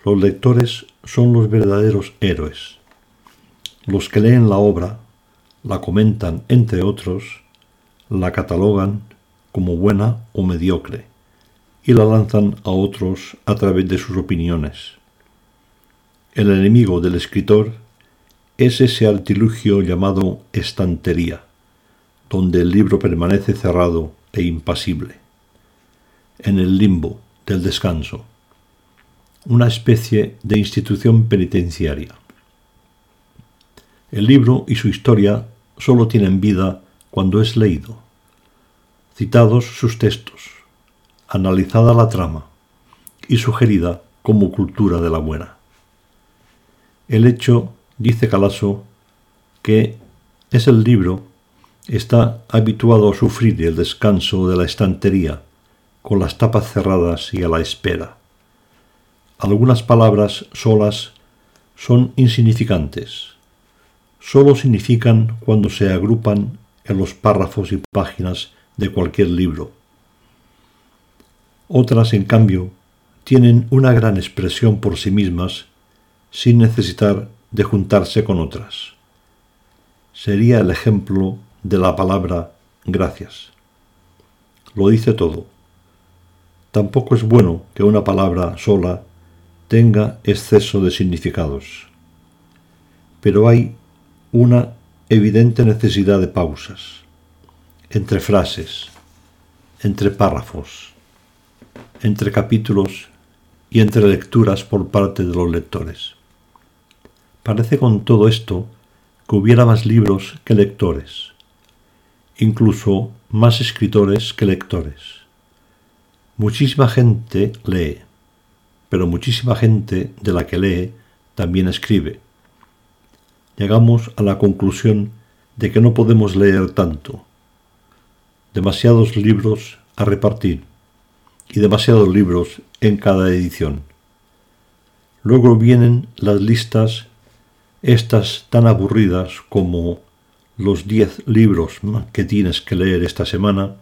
Los lectores son los verdaderos héroes, los que leen la obra, la comentan entre otros, la catalogan como buena o mediocre y la lanzan a otros a través de sus opiniones. El enemigo del escritor es ese artilugio llamado estantería, donde el libro permanece cerrado e impasible, en el limbo del descanso, una especie de institución penitenciaria. El libro y su historia solo tienen vida cuando es leído, citados sus textos, analizada la trama y sugerida como cultura de la buena. El hecho, dice Calasso, que es el libro, está habituado a sufrir el descanso de la estantería, con las tapas cerradas y a la espera. Algunas palabras solas son insignificantes. Solo significan cuando se agrupan en los párrafos y páginas de cualquier libro. Otras, en cambio, tienen una gran expresión por sí mismas, sin necesitar de juntarse con otras. Sería el ejemplo de la palabra gracias. Lo dice todo. Tampoco es bueno que una palabra sola tenga exceso de significados. Pero hay una evidente necesidad de pausas, entre frases, entre párrafos, entre capítulos y entre lecturas por parte de los lectores. Parece con todo esto que hubiera más libros que lectores, incluso más escritores que lectores. Muchísima gente lee, pero muchísima gente de la que lee también escribe. Llegamos a la conclusión de que no podemos leer tanto. Demasiados libros a repartir y demasiados libros en cada edición. Luego vienen las listas, estas tan aburridas como los 10 libros que tienes que leer esta semana,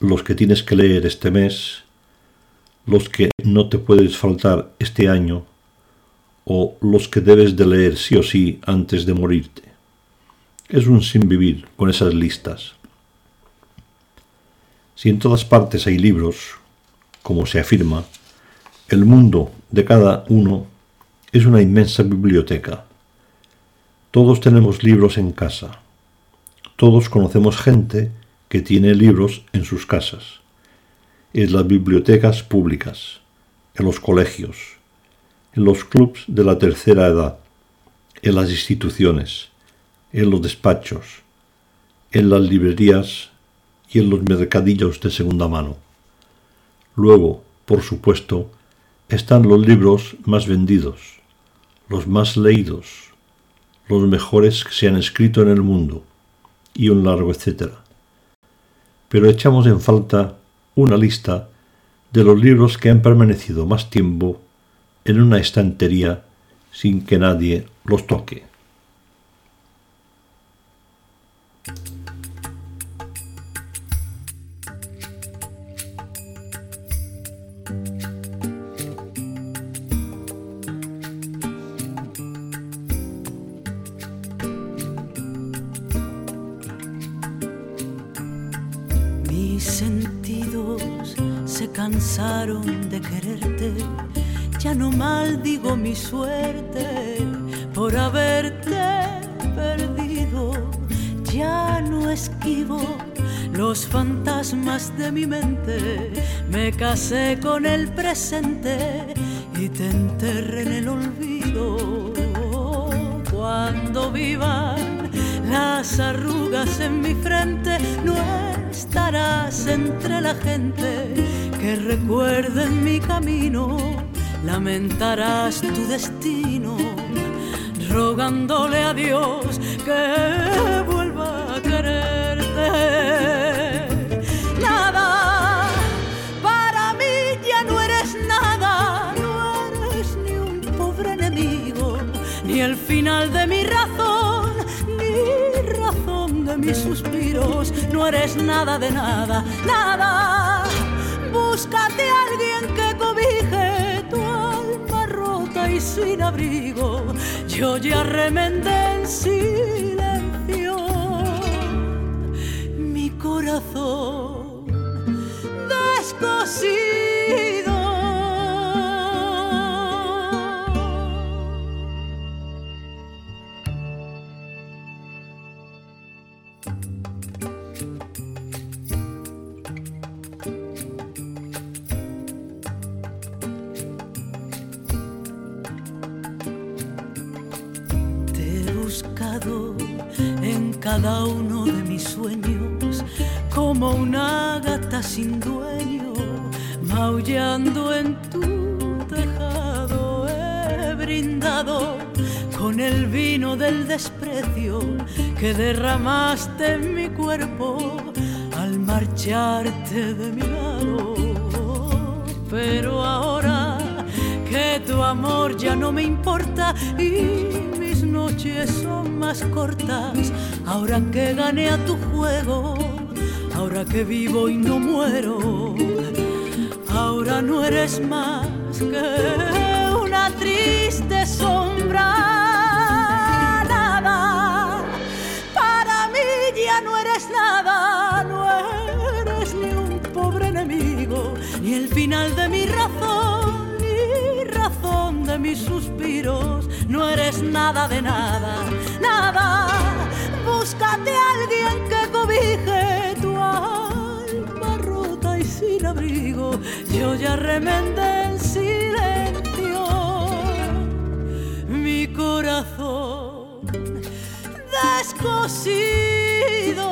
los que tienes que leer este mes, los que no te puedes faltar este año o los que debes de leer sí o sí antes de morirte. Es un sinvivir con esas listas. Si en todas partes hay libros, como se afirma, el mundo de cada uno es una inmensa biblioteca. Todos tenemos libros en casa. Todos conocemos gente que tiene libros en sus casas, en las bibliotecas públicas, en los colegios, en los clubs de la tercera edad, en las instituciones, en los despachos, en las librerías y en los mercadillos de segunda mano. Luego, por supuesto, están los libros más vendidos, los más leídos, los mejores que se han escrito en el mundo, y un largo etcétera. Pero echamos en falta una lista de los libros que han permanecido más tiempo en una estantería sin que nadie los toque. Mis sentidos se cansaron de quererte, ya no maldigo mi suerte por haberte perdido. Ya no esquivo los fantasmas de mi mente, me casé con el presente y te enterré en el olvido. Cuando vivan las arrugas en mi frente, no estarás entre la gente que recuerde en mi camino, lamentarás tu destino, rogándole a Dios que vuelva a quererte. Nada, para mí ya no eres nada, no eres ni un pobre enemigo, ni el final de mi razón, ni razón de mis suspiros, no eres nada de nada, nada. Búscate a alguien que cobije tu alma rota y sin abrigo, yo ya remendé en silencio mi corazón descosido. Cada uno de mis sueños, como una gata sin dueño, maullando en tu tejado, he brindado con el vino del desprecio que derramaste en mi cuerpo al marcharte de mi lado. Pero ahora que tu amor ya no me importa y mis noches son más cortas, ahora que gané a tu juego, ahora que vivo y no muero, ahora no eres más que una triste sombra. Nada, para mí ya no eres nada, no eres ni un pobre enemigo, ni el final de mi razón, ni razón de mis suspiros, no eres nada de nada, nada. Búscate a alguien que cobije tu alma rota y sin abrigo, yo ya remendé en silencio mi corazón descosido.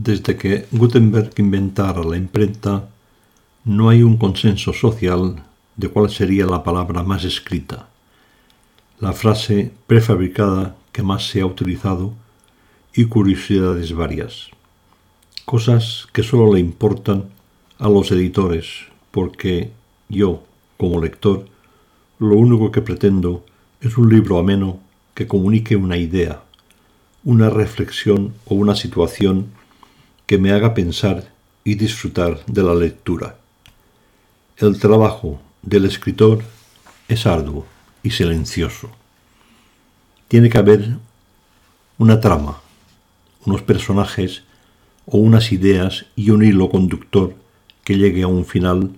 Desde que Gutenberg inventara la imprenta, no hay un consenso social de cuál sería la palabra más escrita, la frase prefabricada que más se ha utilizado y curiosidades varias. Cosas que solo le importan a los editores, porque yo, como lector, lo único que pretendo es un libro ameno que comunique una idea, una reflexión o una situación que me haga pensar y disfrutar de la lectura. El trabajo del escritor es arduo y silencioso. Tiene que haber una trama, unos personajes o unas ideas y un hilo conductor que llegue a un final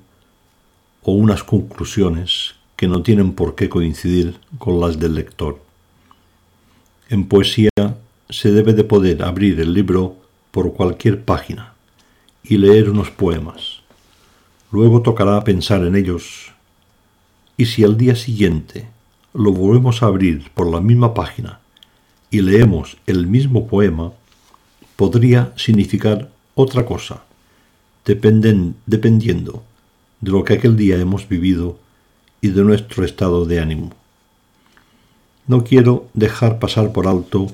o unas conclusiones que no tienen por qué coincidir con las del lector. En poesía se debe de poder abrir el libro por cualquier página y leer unos poemas. Luego tocará pensar en ellos, y si al día siguiente lo volvemos a abrir por la misma página y leemos el mismo poema, podría significar otra cosa, dependiendo de lo que aquel día hemos vivido y de nuestro estado de ánimo. No quiero dejar pasar por alto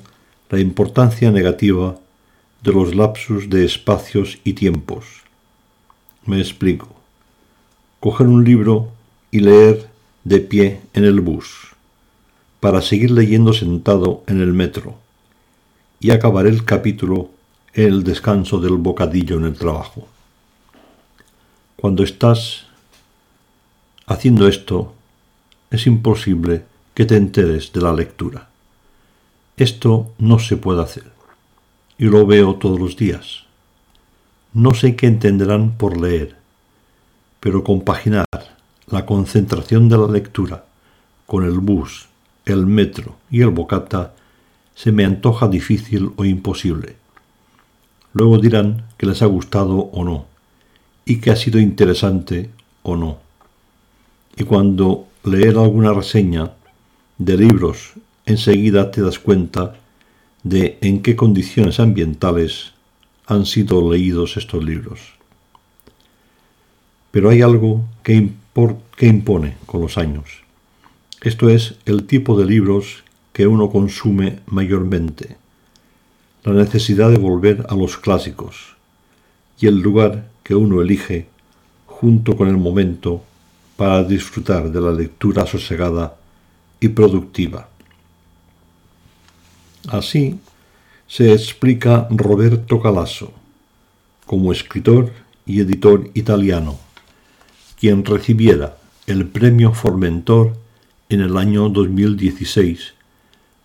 la importancia negativa de los lapsus de espacios y tiempos. Me explico. Coger un libro y leer de pie en el bus, para seguir leyendo sentado en el metro, y acabar el capítulo en el descanso del bocadillo en el trabajo. Cuando estás haciendo esto, es imposible que te enteres de la lectura. Esto no se puede hacer, y lo veo todos los días. No sé qué entenderán por leer, pero compaginar la concentración de la lectura con el bus, el metro y el bocata se me antoja difícil o imposible. Luego dirán que les ha gustado o no, y que ha sido interesante o no. Y cuando leer alguna reseña de libros, enseguida te das cuenta de en qué condiciones ambientales han sido leídos estos libros. Pero hay algo que impone con los años. Esto es el tipo de libros que uno consume mayormente, la necesidad de volver a los clásicos y el lugar que uno elige junto con el momento para disfrutar de la lectura sosegada y productiva. Así se explica Roberto Calasso, como escritor y editor italiano, quien recibiera el premio Formentor en el año 2016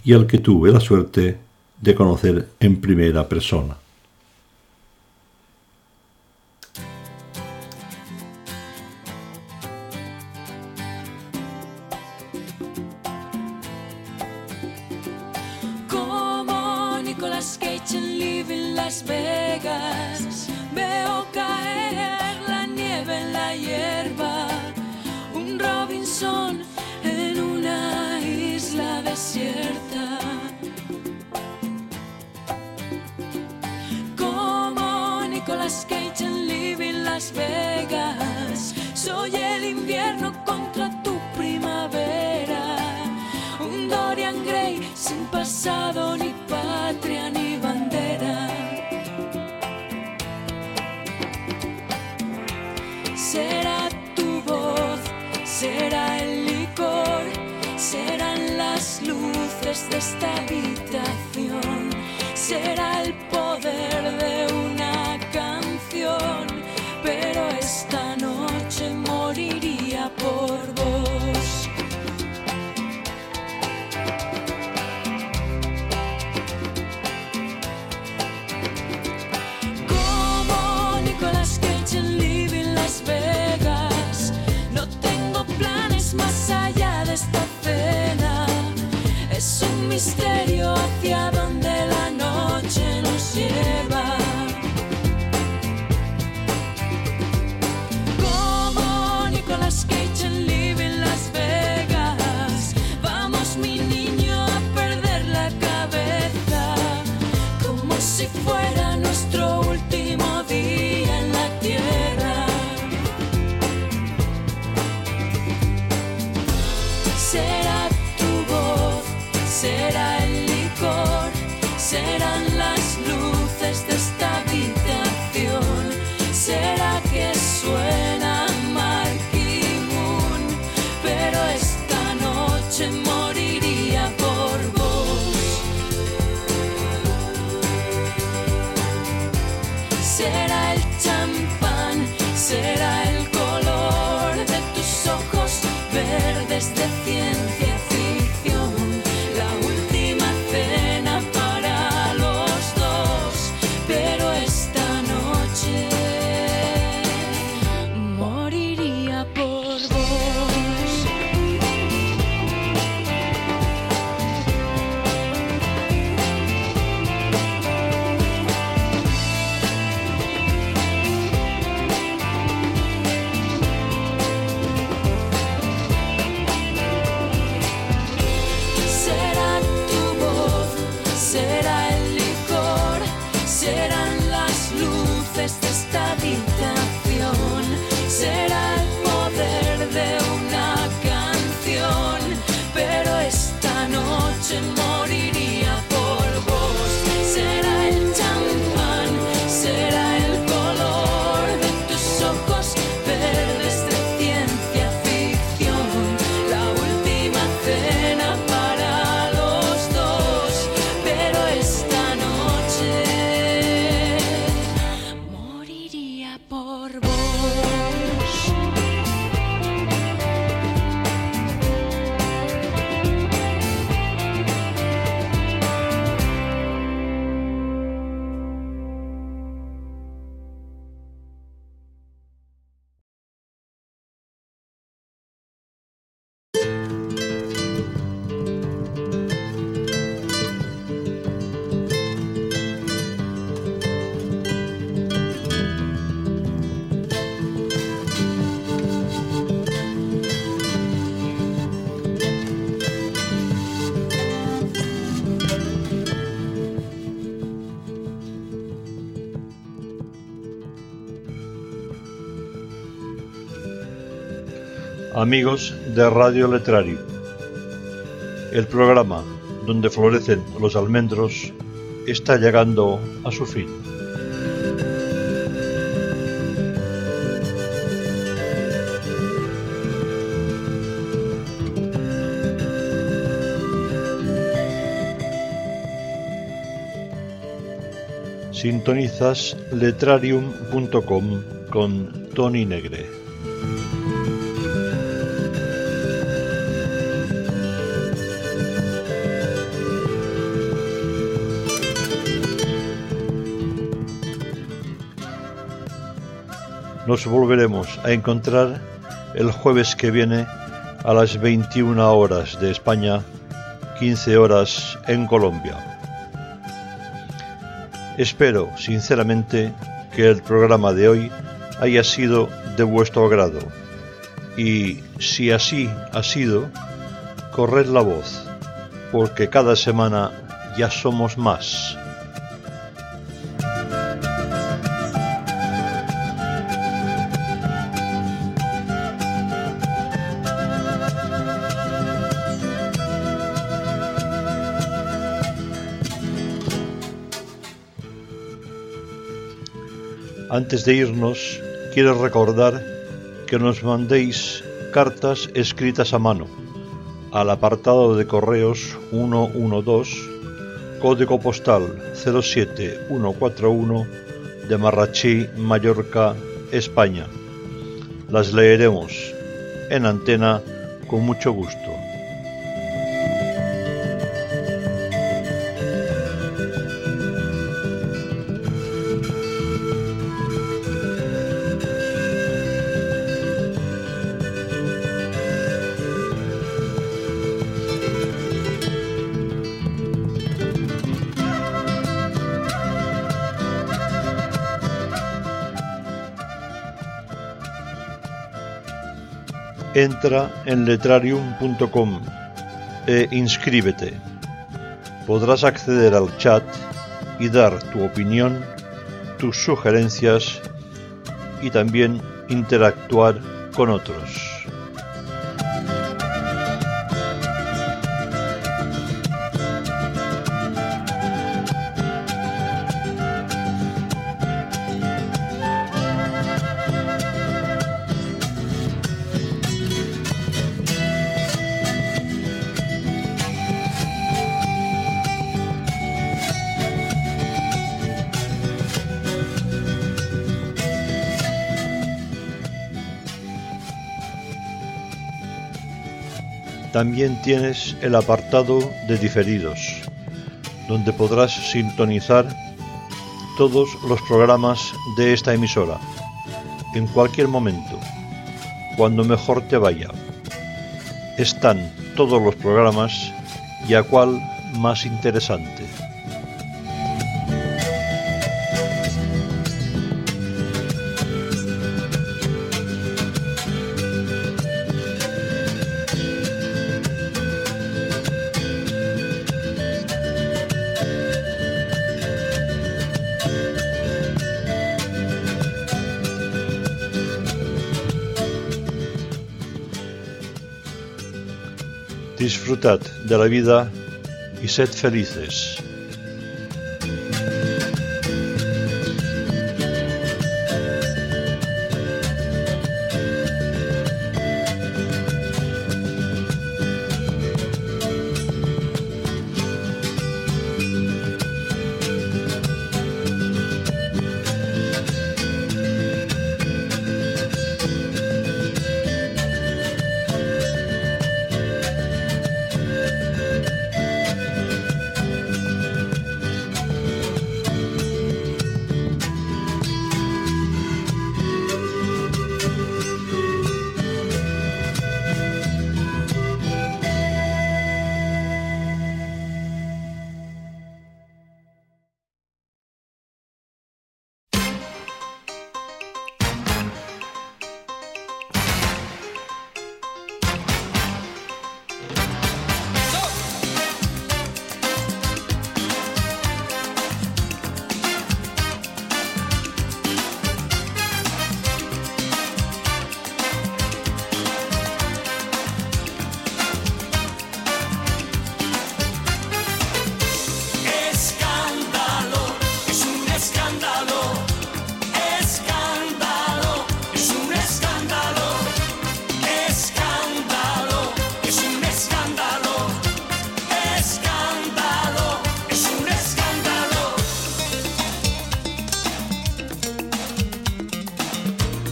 y al que tuve la suerte de conocer en primera persona. Amigos de Radio Letrarium, el programa donde florecen los almendros está llegando a su fin. Sintonizas letrarium.com con Toni Negre. Nos volveremos a encontrar el jueves que viene a las 21 horas de España, 15 horas en Colombia. Espero, sinceramente, que el programa de hoy haya sido de vuestro agrado. Y si así ha sido, corred la voz, porque cada semana ya somos más. Antes de irnos, quiero recordar que nos mandéis cartas escritas a mano al apartado de correos 112, código postal 07141 de Marrachí, Mallorca, España. Las leeremos en antena con mucho gusto. Entra en letrarium.com e inscríbete. Podrás acceder al chat y dar tu opinión, tus sugerencias y también interactuar con otros. También tienes el apartado de diferidos, donde podrás sintonizar todos los programas de esta emisora, en cualquier momento, cuando mejor te vaya. Están todos los programas y a cuál más interesante. Disfrutad de la vida y sed felices.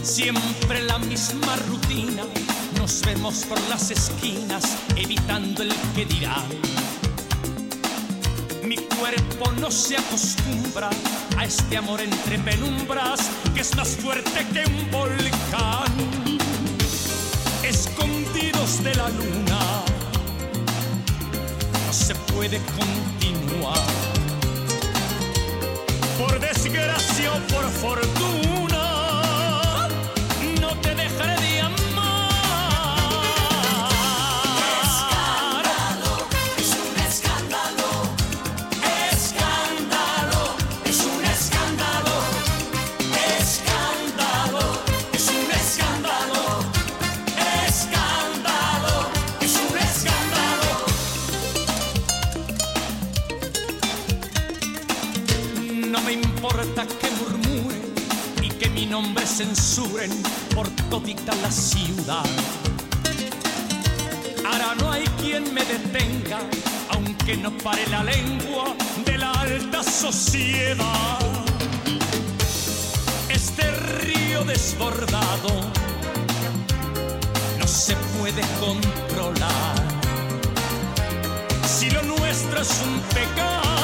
Siempre la misma rutina, nos vemos por las esquinas, evitando el que dirán. Mi cuerpo no se acostumbra a este amor entre penumbras, que es más fuerte que un volcán. Escondidos de la luna, no se puede continuar. Por desgracia o por fortuna, no te dejaré de amar. Nombre censuren por todita la ciudad. Ahora no hay quien me detenga, aunque no pare la lengua de la alta sociedad. Este río desbordado no se puede controlar. Si lo nuestro es un pecado,